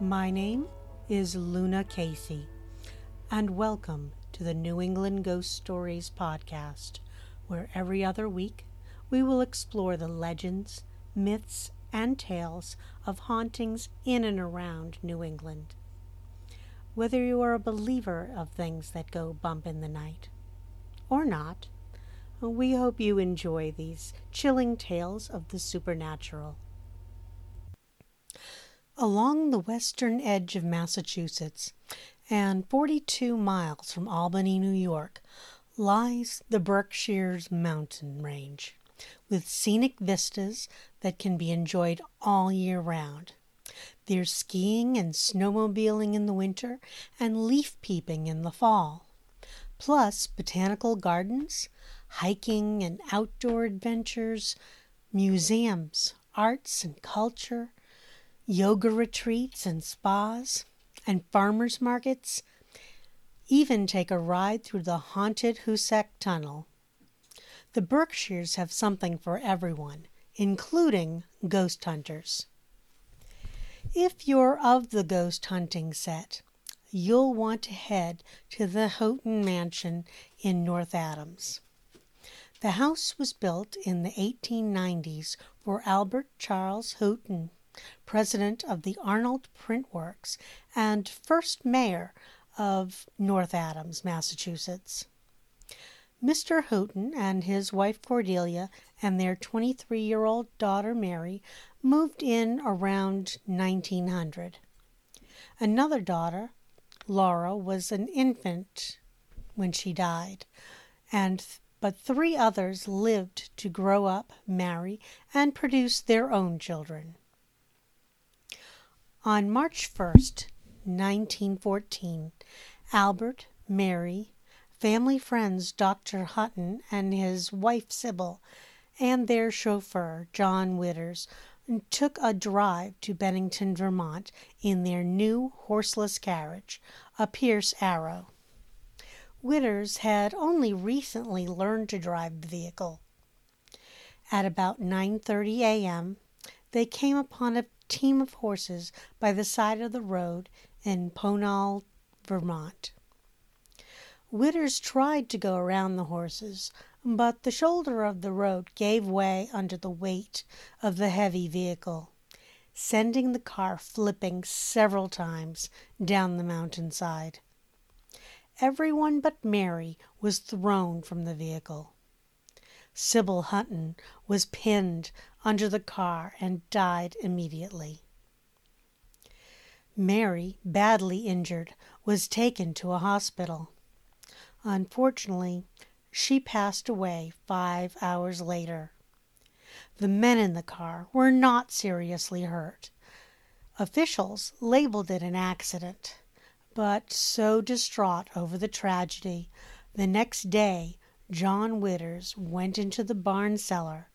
My name is Luna Casey, and welcome to the New England Ghost Stories podcast, where every other week we will explore the legends, myths, and tales of hauntings in and around New England. Whether you are a believer of things that go bump in the night or not, we hope you enjoy these chilling tales of the supernatural. Along the western edge of Massachusetts, and 42 miles from Albany, New York, lies the Berkshires mountain range, with scenic vistas that can be enjoyed all year round. There's skiing and snowmobiling in the winter, and leaf peeping in the fall, plus botanical gardens, hiking and outdoor adventures, museums, arts and culture, yoga retreats and spas, and farmers' markets. Even take a ride through the haunted Hoosac Tunnel. The Berkshires have something for everyone, including ghost hunters. If you're of the ghost hunting set, you'll want to head to the Houghton Mansion in North Adams. The house was built in the 1890s for Albert Charles Houghton, president of the Arnold Print Works and first mayor of North Adams, Massachusetts. Mr. Houghton and his wife Cordelia and their 23-year-old daughter Mary moved in around 1900. Another daughter, Laura, was an infant when she died, but three others lived to grow up, marry, and produce their own children. On March 1st, 1914, Albert, Mary, family friends Dr. Hutton and his wife Sybil, and their chauffeur John Witters, took a drive to Bennington, Vermont, in their new horseless carriage, a Pierce Arrow. Witters had only recently learned to drive the vehicle. At about 9:30 a.m., they came upon a team of horses by the side of the road in Pownal, Vermont. Witters tried to go around the horses, but the shoulder of the road gave way under the weight of the heavy vehicle, sending the car flipping several times down the mountainside. Everyone but Mary was thrown from the vehicle. Sybil Hutton was pinned under the car and died immediately. Mary, badly injured, was taken to a hospital. Unfortunately, she passed away 5 hours later. The men in the car were not seriously hurt. Officials labeled it an accident, but so distraught over the tragedy, the next day John Witters went into the barn cellar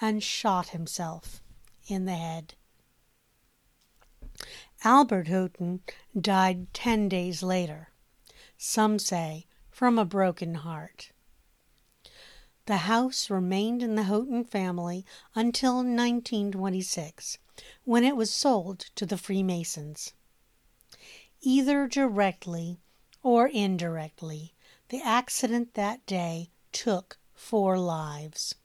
and shot himself in the head. Albert Houghton died 10 days later, some say from a broken heart. The house remained in the Houghton family until 1926, when it was sold to the Freemasons. Either directly or indirectly, the accident that day took 4 lives.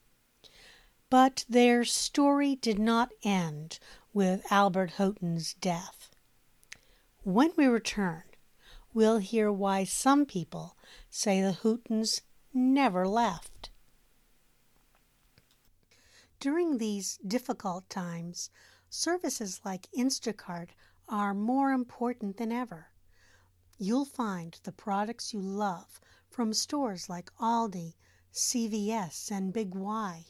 But their story did not end with Albert Houghton's death. When we return, we'll hear why some people say the Houghtons never left. During these difficult times, services like Instacart are more important than ever. You'll find the products you love from stores like Aldi, CVS, and Big Y.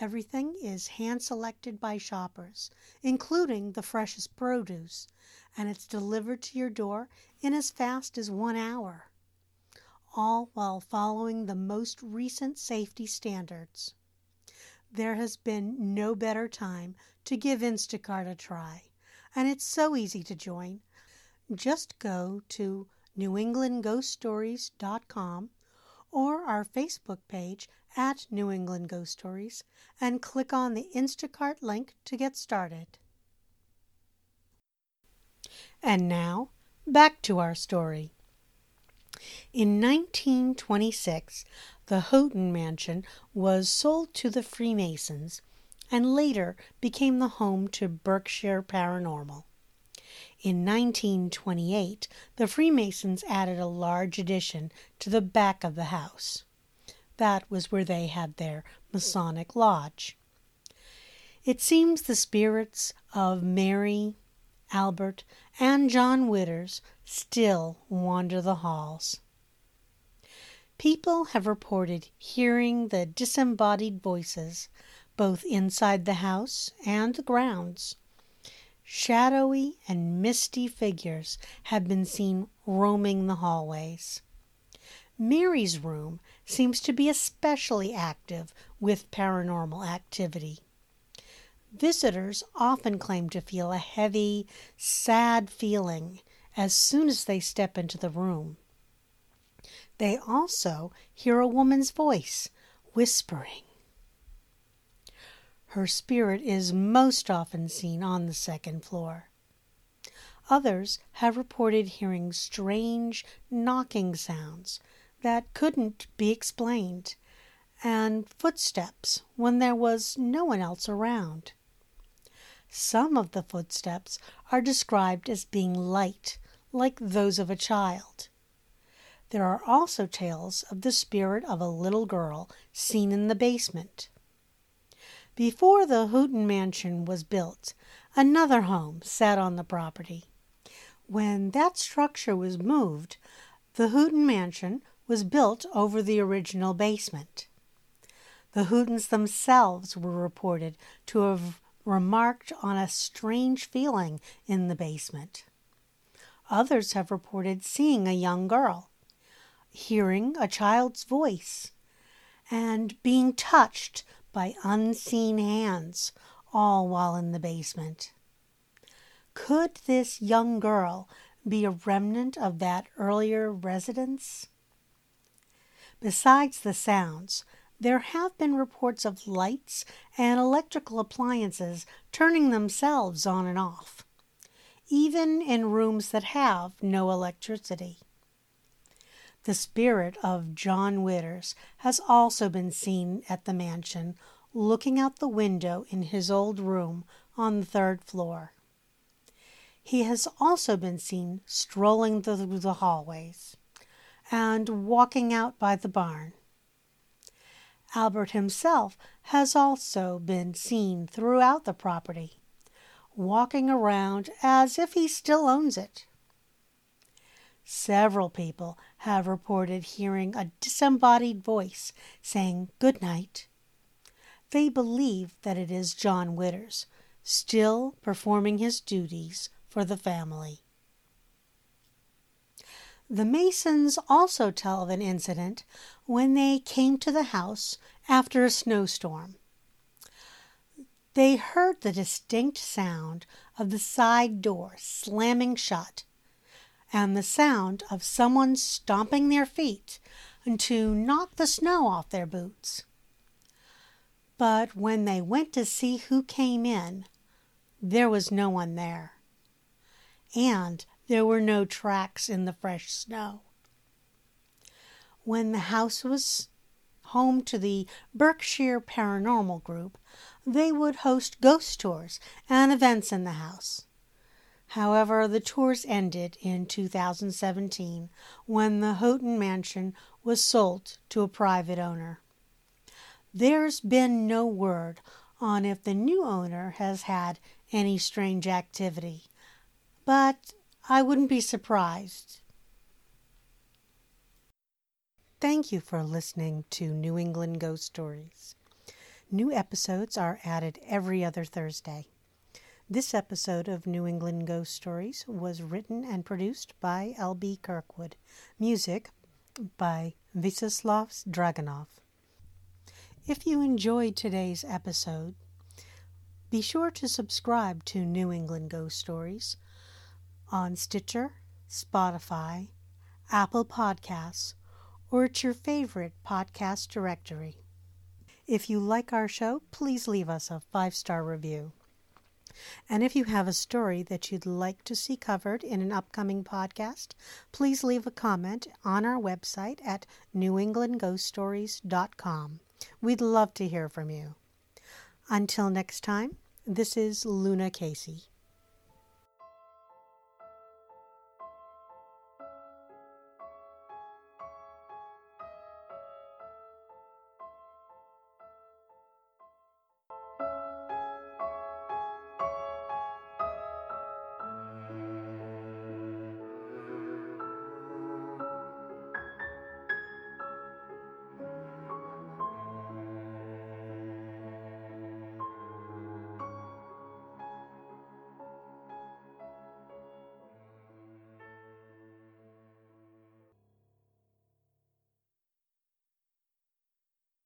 Everything is hand-selected by shoppers, including the freshest produce, and it's delivered to your door in as fast as 1 hour, all while following the most recent safety standards. There has been no better time to give Instacart a try, and it's so easy to join. Just go to newenglandghoststories.com or our Facebook page at New England Ghost Stories and click on the Instacart link to get started. And now, back to our story. In 1926, the Houghton Mansion was sold to the Freemasons and later became the home to Berkshire Paranormal. In 1928, the Freemasons added a large addition to the back of the house. That was where they had their Masonic lodge. It seems the spirits of Mary, Albert, and John Witters still wander the halls. People have reported hearing the disembodied voices both inside the house and the grounds. Shadowy and misty figures have been seen roaming the hallways. Mary's room seems to be especially active with paranormal activity. Visitors often claim to feel a heavy, sad feeling as soon as they step into the room. They also hear a woman's voice whispering. Her spirit is most often seen on the second floor. Others have reported hearing strange knocking sounds that couldn't be explained, and footsteps when there was no one else around. Some of the footsteps are described as being light, like those of a child. There are also tales of the spirit of a little girl seen in the basement. Before the Houghton Mansion was built, another home sat on the property. When that structure was moved, the Houghton Mansion was built over the original basement. The Houghtons themselves were reported to have remarked on a strange feeling in the basement. Others have reported seeing a young girl, hearing a child's voice, and being touched by unseen hands, all while in the basement. Could this young girl be a remnant of that earlier residence? Besides the sounds, there have been reports of lights and electrical appliances turning themselves on and off, even in rooms that have no electricity. The spirit of John Witters has also been seen at the mansion, looking out the window in his old room on the third floor. He has also been seen strolling through the hallways and walking out by the barn. Albert himself has also been seen throughout the property, walking around as if he still owns it. Several people have reported hearing a disembodied voice saying good night. They believe that it is John Witters, still performing his duties for the family. The Masons also tell of an incident when they came to the house after a snowstorm. They heard the distinct sound of the side door slamming shut, and the sound of someone stomping their feet to knock the snow off their boots. But when they went to see who came in, there was no one there, and there were no tracks in the fresh snow. When the house was home to the Berkshire Paranormal Group, they would host ghost tours and events in the house. However, the tours ended in 2017 when the Houghton Mansion was sold to a private owner. There's been no word on if the new owner has had any strange activity, but I wouldn't be surprised. Thank you for listening to New England Ghost Stories. New episodes are added every other Thursday. This episode of New England Ghost Stories was written and produced by L.B. Kirkwood. Music by Vyeslav Dragunov. If you enjoyed today's episode, be sure to subscribe to New England Ghost Stories on Stitcher, Spotify, Apple Podcasts, or at your favorite podcast directory. If you like our show, please leave us a 5-star review. And if you have a story that you'd like to see covered in an upcoming podcast, please leave a comment on our website at newenglandghoststories.com. We'd love to hear from you. Until next time, this is Luna Casey.